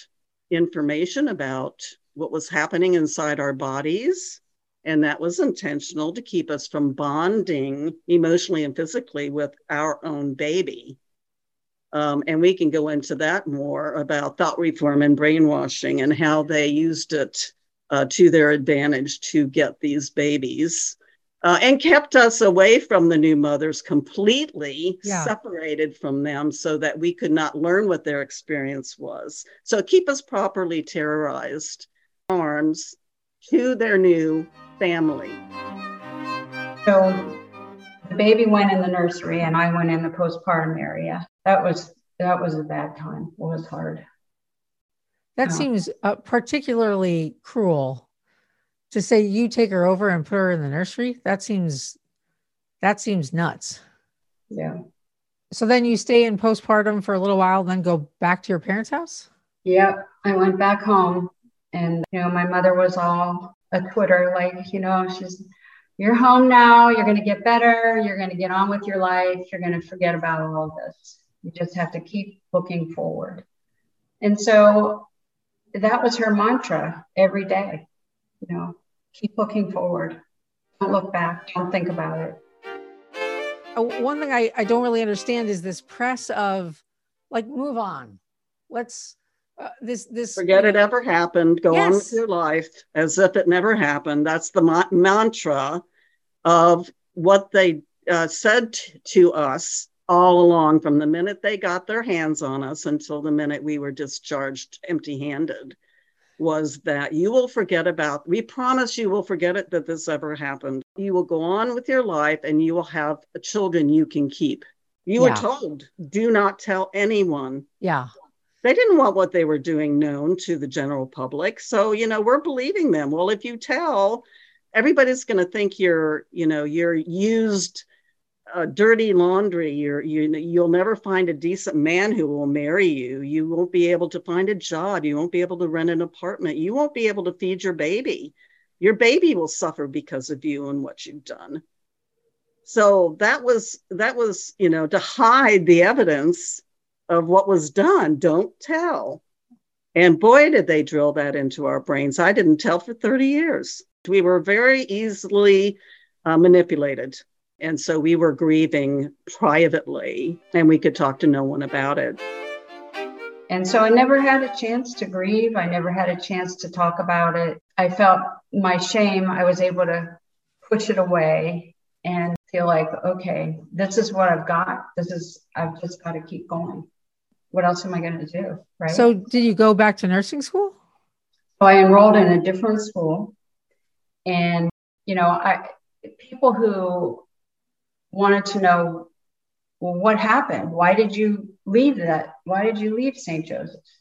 information about what was happening inside our bodies. And that was intentional to keep us from bonding emotionally and physically with our own baby. And we can go into that more about thought reform and brainwashing and how they used it to their advantage to get these babies. And kept us away from the new mothers, completely separated from them so that we could not learn what their experience was. So keep us properly terrorized, arms to their new family. So the baby went in the nursery and I went in the postpartum area. That was a bad time. It was hard. That seems particularly cruel. To say you take her over and put her in the nursery, that seems nuts. Yeah. So then you stay in postpartum for a little while, then go back to your parents' house? Yep. I went back home and, my mother was all a twitter, like, she's you're home now, you're going to get better, you're going to get on with your life, you're going to forget about all of this. You just have to keep looking forward. And so that was her mantra every day, you know, keep looking forward. Don't look back, don't think about it. One thing I don't really understand is this press of like, move on. Let's forget it ever happened. Go on with your life as if it never happened. That's the mantra of what they said to us all along, from the minute they got their hands on us until the minute we were discharged empty-handed, was that you will forget about, we promise you will forget it that this ever happened. You will go on with your life and you will have children you can keep. You were told, do not tell anyone. Yeah. They didn't want what they were doing known to the general public. So, you know, we're believing them. Well, if you tell, everybody's going to think you're, you know, you're used dirty laundry. You'll never find a decent man who will marry you. You won't be able to find a job. You won't be able to rent an apartment. You won't be able to feed your baby. Your baby will suffer because of you and what you've done. So that was, you know, to hide the evidence of what was done. Don't tell. And boy, did they drill that into our brains. I didn't tell for 30 years. We were very easily manipulated. And so we were grieving privately and we could talk to no one about it. And so I never had a chance to grieve. I never had a chance to talk about it. I felt my shame. I was able to push it away and feel like, okay, this is what I've got. I've just got to keep going. What else am I going to do? Right. So did you go back to nursing school? So I enrolled in a different school. And, you know, people who wanted to know, well, what happened? Why did you leave that? Why did you leave St. Joseph's?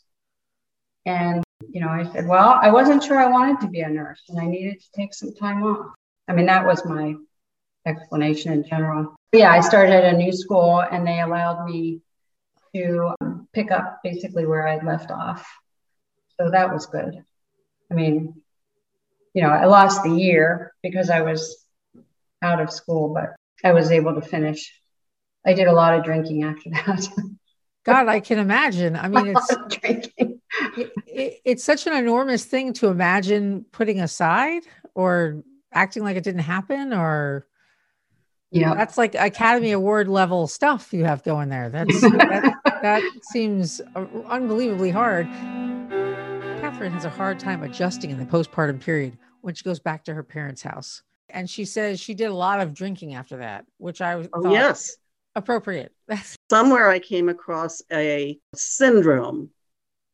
And, you know, I said, well, I wasn't sure I wanted to be a nurse and I needed to take some time off. I mean, that was my explanation in general. Yeah, I started a new school and they allowed me to pick up basically where I left off. So that was good. I mean, you know, I lost the year because I was out of school, but I was able to finish. I did a lot of drinking after that. God, I can imagine. I mean, it's drinking. It's such an enormous thing to imagine putting aside or acting like it didn't happen, or, you know, that's like Academy Award level stuff you have going there. That seems unbelievably hard. Catherine has a hard time adjusting in the postpartum period when she goes back to her parents' house. And she says she did a lot of drinking after that, which I thought appropriate. Somewhere I came across a syndrome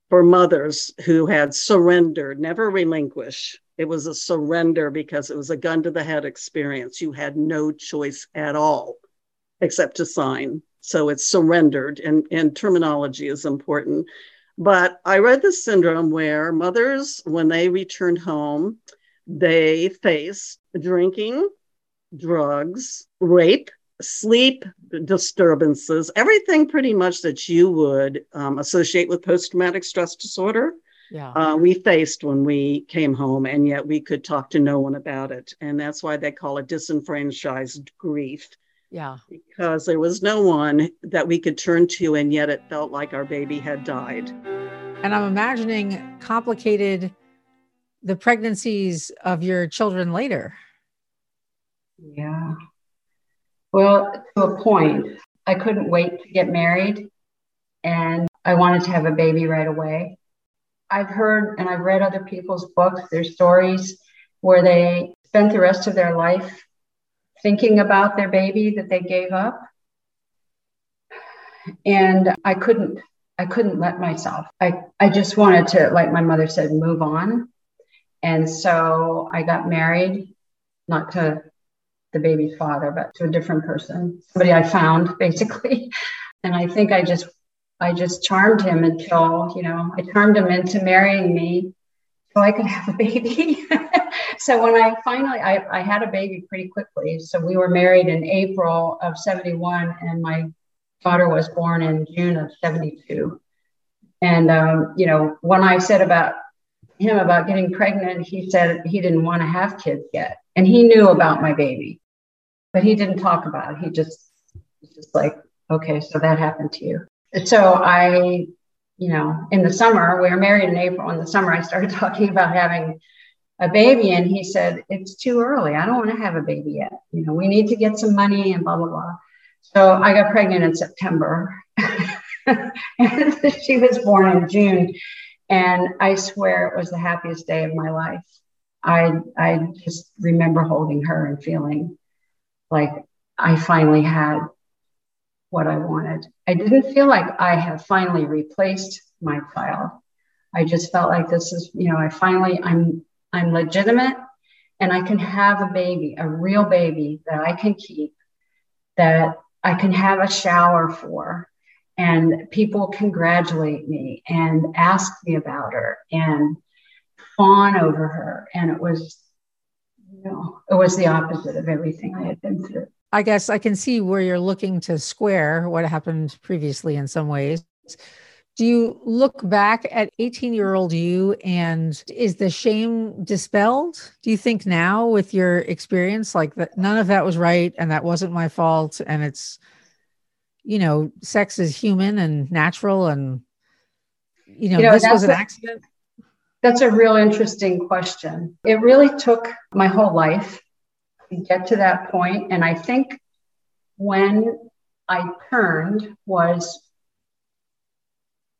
for mothers who had surrendered, never relinquish. It was a surrender because it was a gun to the head experience. You had no choice at all except to sign. So it's surrendered, and terminology is important. But I read this syndrome where mothers, when they returned home, they face drinking, drugs, rape, sleep disturbances, everything pretty much that you would associate with post-traumatic stress disorder. Yeah. We faced when we came home, and yet we could talk to no one about it. And that's why they call it disenfranchised grief. Yeah. Because there was no one that we could turn to, and yet it felt like our baby had died. And I'm imagining complicated the pregnancies of your children later. Yeah. Well, to a point, I couldn't wait to get married and I wanted to have a baby right away. I've heard and I've read other people's books, their stories where they spent the rest of their life thinking about their baby that they gave up. And I couldn't let myself. I just wanted to, like my mother said, move on. And so I got married, not to the baby's father, but to a different person, somebody I found basically. And I think I just charmed him until, you know, I charmed him into marrying me so I could have a baby. So when I finally, I had a baby pretty quickly. So we were married in April of 71 and my daughter was born in June of 72. And, you know, when I said about him about getting pregnant, he said he didn't want to have kids yet. And he knew about my baby, but he didn't talk about it. He just like, okay, so that happened to you. And so I, you know, in the summer, we were married in April. In the summer, I started talking about having a baby. And he said, it's too early. I don't want to have a baby yet. You know, we need to get some money and blah, blah, blah. So I got pregnant in September. She was born in June. And I swear it was the happiest day of my life. I just remember holding her and feeling like I finally had what I wanted. I didn't feel like I have finally replaced my child. I just felt like this is, you know, I'm legitimate and I can have a baby, a real baby that I can keep, that I can have a shower for, and people congratulate me and ask me about her and fawn over her. And it was, you know, it was the opposite of everything I had been through. I guess I can see where you're looking to square what happened previously in some ways. Do you look back at 18-year-old you and is the shame dispelled? Do you think now with your experience, like that none of that was right and that wasn't my fault and it's, you know, sex is human and natural and, you know this was an accident? That's a real interesting question. It really took my whole life to get to that point. And I think when I turned was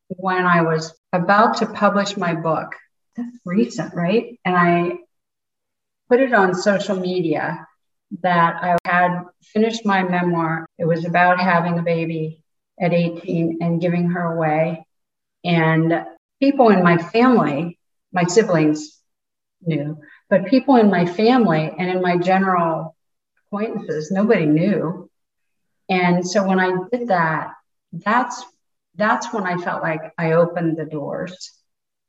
when I was about to publish my book. That's recent, right? And I put it on social media that I had finished my memoir. It was about having a baby at 18 and giving her away. And people in my family, my siblings knew, but people in my family and in my general acquaintances, nobody knew. And so when I did that, that's when I felt like I opened the doors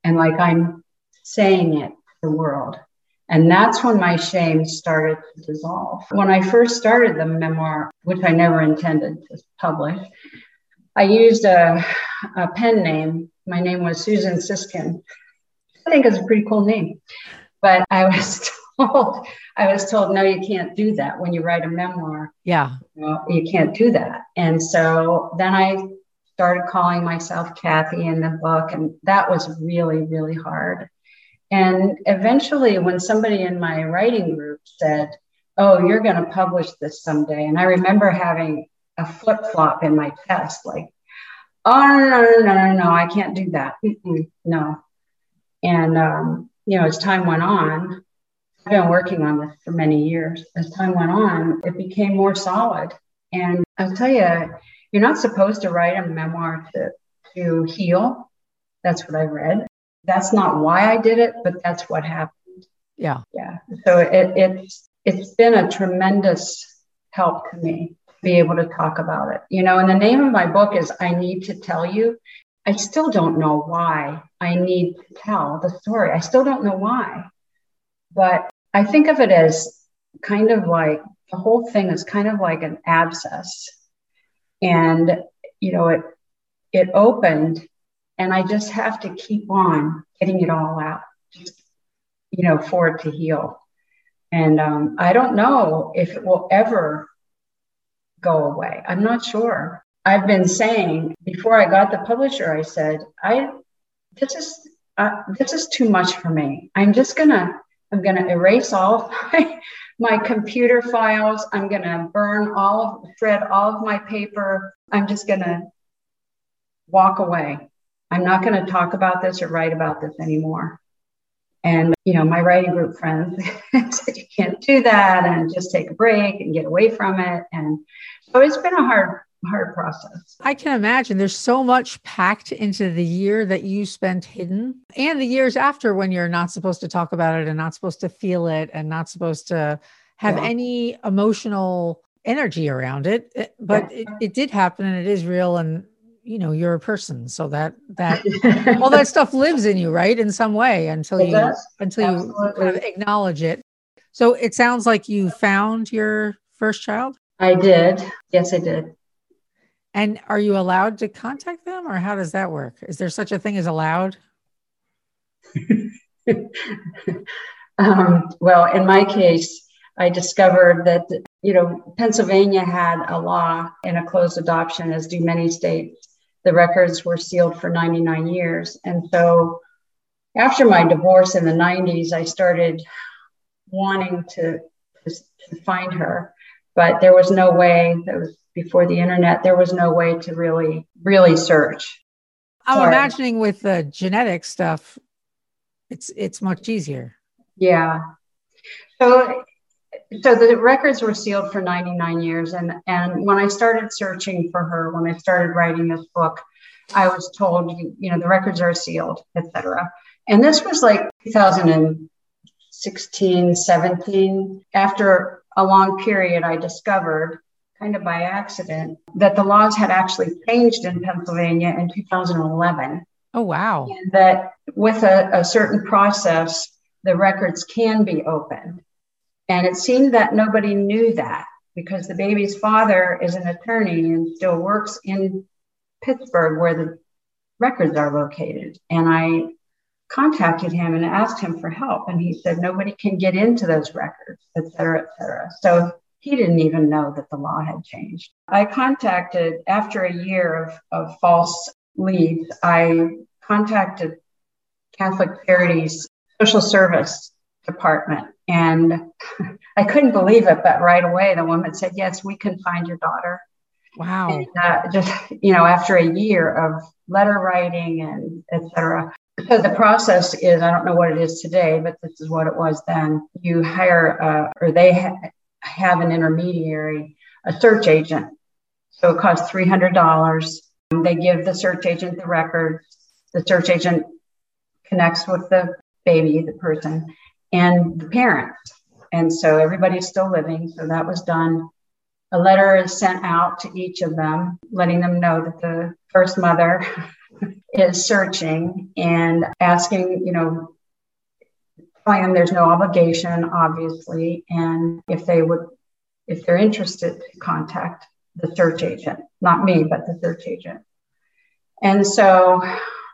and like I'm saying it to the world. And that's when my shame started to dissolve. When I first started the memoir, which I never intended to publish, I used a pen name. My name was Susan Siskin. I think it's a pretty cool name, but I was told, no, you can't do that when you write a memoir. Yeah. You can't do that. And so then I started calling myself Kathy in the book. And that was really, really hard. And eventually when somebody in my writing group said, oh, you're going to publish this someday. And I remember having a flip-flop in my chest, like, oh, no, I can't do that. No. And, you know, as time went on, I've been working on this for many years. As time went on, it became more solid. And I'll tell you, you're not supposed to write a memoir to heal. That's what I read. That's not why I did it, but that's what happened. Yeah. Yeah. So it's been a tremendous help to me to be able to talk about it. You know, and the name of my book is I Need to Tell You. I still don't know why I need to tell the story. I still don't know why, but I think of it as kind of like the whole thing is kind of like an abscess, and you know, it opened, and I just have to keep on getting it all out, just, you know, for it to heal. And I don't know if it will ever go away. I'm not sure. I've been saying before I got the publisher, I said, this is too much for me. I'm gonna erase all of my computer files. I'm gonna burn shred all of my paper. I'm just gonna walk away. I'm not gonna talk about this or write about this anymore. And you know, my writing group friends said you can't do that and just take a break and get away from it. And so it's been a hard process. I can imagine there's so much packed into the year that you spent hidden and the years after when you're not supposed to talk about it and not supposed to feel it and not supposed to have any emotional energy around it. But it did happen and it is real. And, you know, you're a person. So that all that stuff lives in you, right? In some way until you kind of acknowledge it. So it sounds like you found your first child. I did. Yes, I did. And are you allowed to contact them or how does that work? Is there such a thing as allowed? Well, in my case, I discovered that, you know, Pennsylvania had a law in a closed adoption, as do many states. The records were sealed for 99 years. And so after my divorce in the 90s, I started wanting to find her, but there was no way, that was before the internet, there was no way to really search. I'm imagining with the genetic stuff, it's much easier. Yeah. So the records were sealed for 99 years. And when I started searching for her, when I started writing this book, I was told, you know, the records are sealed, etc. And this was like 2016, 17. After a long period, I discovered, kind of by accident, that the laws had actually changed in Pennsylvania in 2011. Oh, wow. And that with a certain process, the records can be opened. And it seemed that nobody knew that, because the baby's father is an attorney and still works in Pittsburgh, where the records are located. And I contacted him and asked him for help. And he said, nobody can get into those records, et cetera, et cetera. So he didn't even know that the law had changed. I contacted, after a year of false leads, I contacted Catholic Charities Social Service Department. And I couldn't believe it, but right away, the woman said, yes, we can find your daughter. Wow. And, just, you know, after a year of letter writing and et cetera. So the process is, I don't know what it is today, but this is what it was then. You hire, or they have an intermediary, a search agent. So it costs $300. They give the search agent the records. The search agent connects with the baby, the person, and the parent. And so everybody's still living. So that was done. A letter is sent out to each of them, letting them know that the first mother is searching and asking, you know, telling them there's no obligation, obviously, and if they're interested, to contact the search agent, not me, but the search agent. And so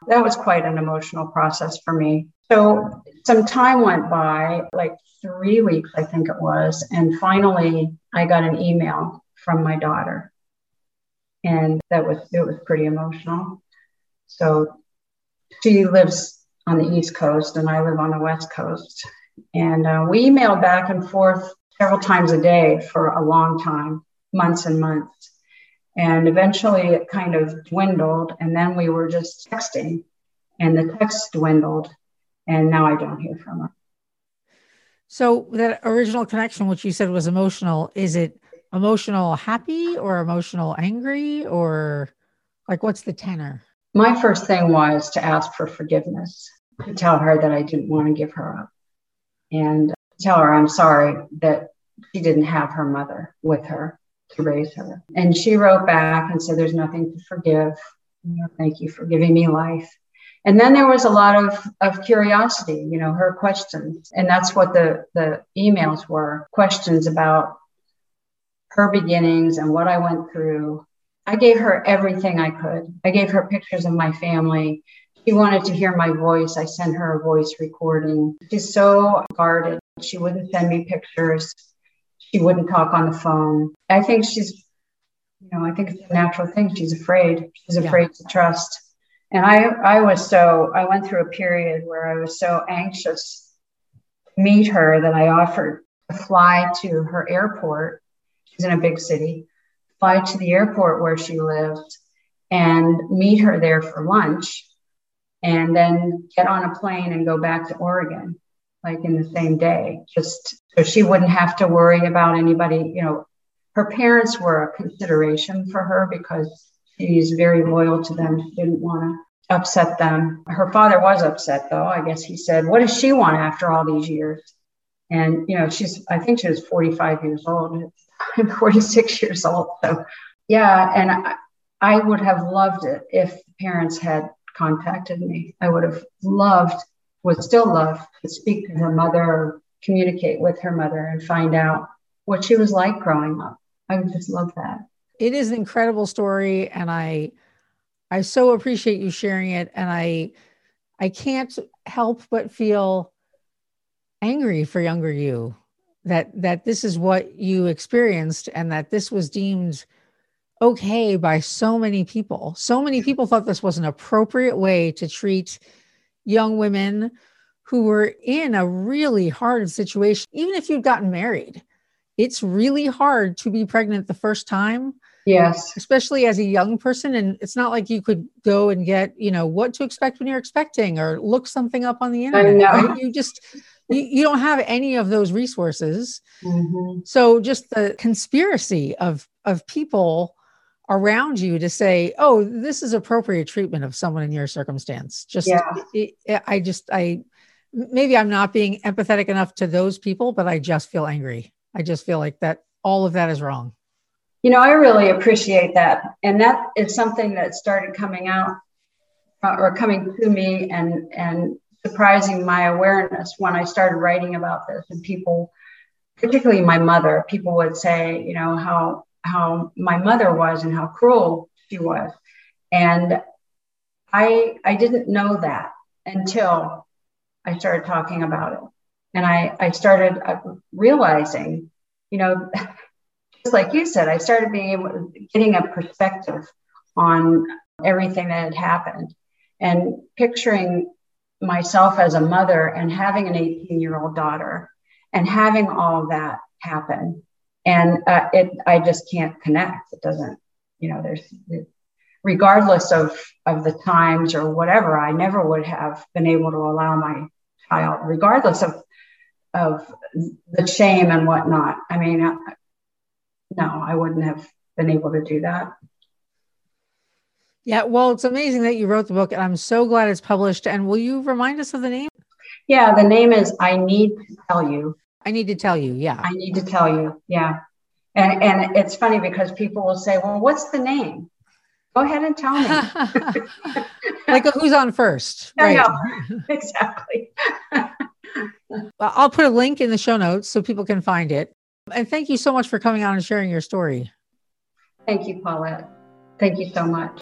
that was quite an emotional process for me. So some time went by, like 3 weeks, I think it was. And finally, I got an email from my daughter. And it was pretty emotional. So she lives on the East Coast and I live on the West Coast. And we emailed back and forth several times a day for a long time, months and months. And eventually it kind of dwindled. And then we were just texting and the text dwindled. And now I don't hear from her. So that original connection, which you said was emotional, is it emotional happy or emotional angry, or like what's the tenor? My first thing was to ask for forgiveness, to tell her that I didn't want to give her up and tell her I'm sorry that she didn't have her mother with her to raise her. And she wrote back and said, there's nothing to forgive. You know, thank you for giving me life. And then there was a lot of curiosity, you know, her questions. And that's what the emails were, questions about her beginnings and what I went through. I gave her everything I could. I gave her pictures of my family. She wanted to hear my voice. I sent her a voice recording. She's so guarded. She wouldn't send me pictures. She wouldn't talk on the phone. I think she's, you know, I think it's a natural thing. She's afraid. She's afraid to trust. And I went through a period where I was so anxious to meet her that I offered to fly to her airport. She's in a big city, fly to the airport where she lived and meet her there for lunch and then get on a plane and go back to Oregon, like in the same day, just so she wouldn't have to worry about anybody. You know, her parents were a consideration for her because she's very loyal to them. She didn't want to upset them. Her father was upset, though. I guess he said, what does she want after all these years? And, you know, I think she was 45 years old. I'm 46 years old. So, yeah. And I would have loved it if parents had contacted me. I would still love to speak to her mother or communicate with her mother and find out what she was like growing up. I would just love that. It is an incredible story, and I so appreciate you sharing it. And I can't help but feel angry for younger you that this is what you experienced and that this was deemed okay by so many people. So many people thought this was an appropriate way to treat young women who were in a really hard situation. Even if you'd gotten married, it's really hard to be pregnant the first time. Yes. Especially as a young person. And it's not like you could go and get, you know, what to expect when you're expecting or look something up on the internet. Right? You don't have any of those resources. Mm-hmm. So just the conspiracy of people around you to say, oh, this is appropriate treatment of someone in your circumstance. Maybe I'm not being empathetic enough to those people, but I just feel angry. I just feel like that all of that is wrong. You know, I really appreciate that. And that is something that started coming out or coming to me and surprising my awareness when I started writing about this. And people, particularly my mother, people would say, you know, how my mother was and how cruel she was. And I didn't know that until I started talking about it. And I started realizing, you know, just like you said, I started getting a perspective on everything that had happened and picturing myself as a mother and having an 18-year-old daughter and having all of that happen. And I just can't connect. It doesn't, you know, regardless of the times or whatever, I never would have been able to allow my child, regardless of the shame and whatnot. I mean, no, I wouldn't have been able to do that. Yeah. Well, it's amazing that you wrote the book and I'm so glad it's published. And will you remind us of the name? Yeah. The name is I Need to Tell You. I Need to Tell You. Yeah. I Need to Tell You. Yeah. And it's funny because people will say, well, what's the name? Go ahead and tell me. Like a who's on first. Right? No, exactly. Well, I'll put a link in the show notes so people can find it. And thank you so much for coming on and sharing your story. Thank you, Paulette. Thank you so much.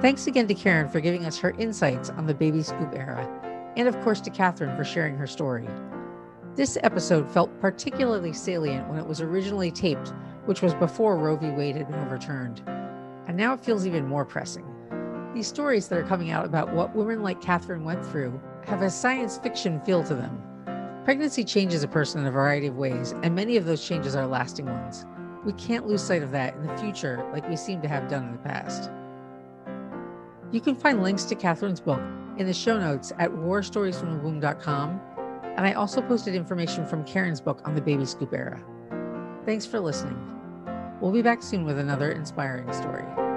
Thanks again to Karen for giving us her insights on the Baby Scoop era, and of course to Catherine for sharing her story. This episode felt particularly salient when it was originally taped, which was before Roe v. Wade had been overturned. And now it feels even more pressing. These stories that are coming out about what women like Catherine went through have a science fiction feel to them. Pregnancy changes a person in a variety of ways, and many of those changes are lasting ones. We can't lose sight of that in the future like we seem to have done in the past. You can find links to Catherine's book in the show notes at warstoriesfromthewomb.com, and I also posted information from Karen's book on the Baby Scoop era. Thanks for listening. We'll be back soon with another inspiring story.